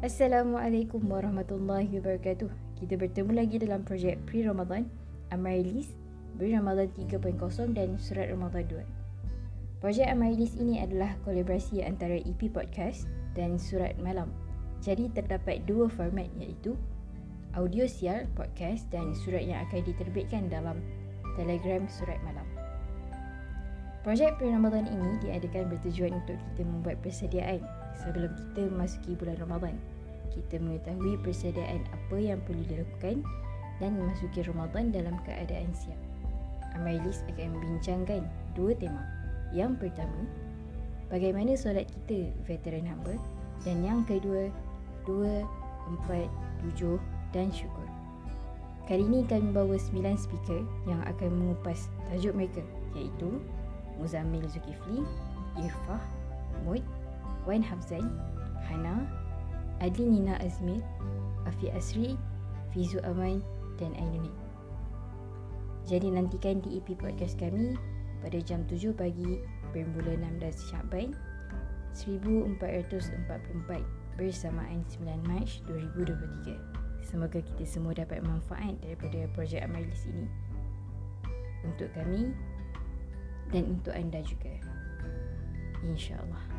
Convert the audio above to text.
Assalamualaikum warahmatullahi wabarakatuh. Kita bertemu lagi dalam projek Pri Ramadan Amarilis, Pri Ramadan 3.0 dan Surat Ramadan 2. Projek Amarilis ini adalah kolaborasi antara EP Podcast dan Surat Malam. Jadi terdapat dua format, iaitu audio siar podcast dan surat yang akan diterbitkan dalam Telegram Surat Malam. Projek Pri Ramadan ini diadakan bertujuan untuk kita membuat persediaan sebelum kita memasuki bulan Ramadan. Kita mengetahui persediaan apa yang perlu dilakukan dan memasuki Ramadan dalam keadaan siap. Amarilis akan membincangkan dua tema. Yang pertama, bagaimana solat kita veteran hamba, dan yang kedua, 2, 4, 7 dan syukur. Kali ini kami bawa 9 speaker yang akan mengupas tajuk mereka, iaitu Muzammil Zulkifli, Irfah Maud, Wan Hafzan, Hana Adli, Nina Azmir, Afiq Asri, Fizu Aman dan Ainunni. Jadi nantikan di EP Podcast kami pada jam 7 pagi bermula 16 Syakban 1444 bersamaan 9 Mac 2023. Semoga kita semua dapat manfaat daripada projek Amarilis ini, untuk kami dan untuk anda juga, insya-Allah.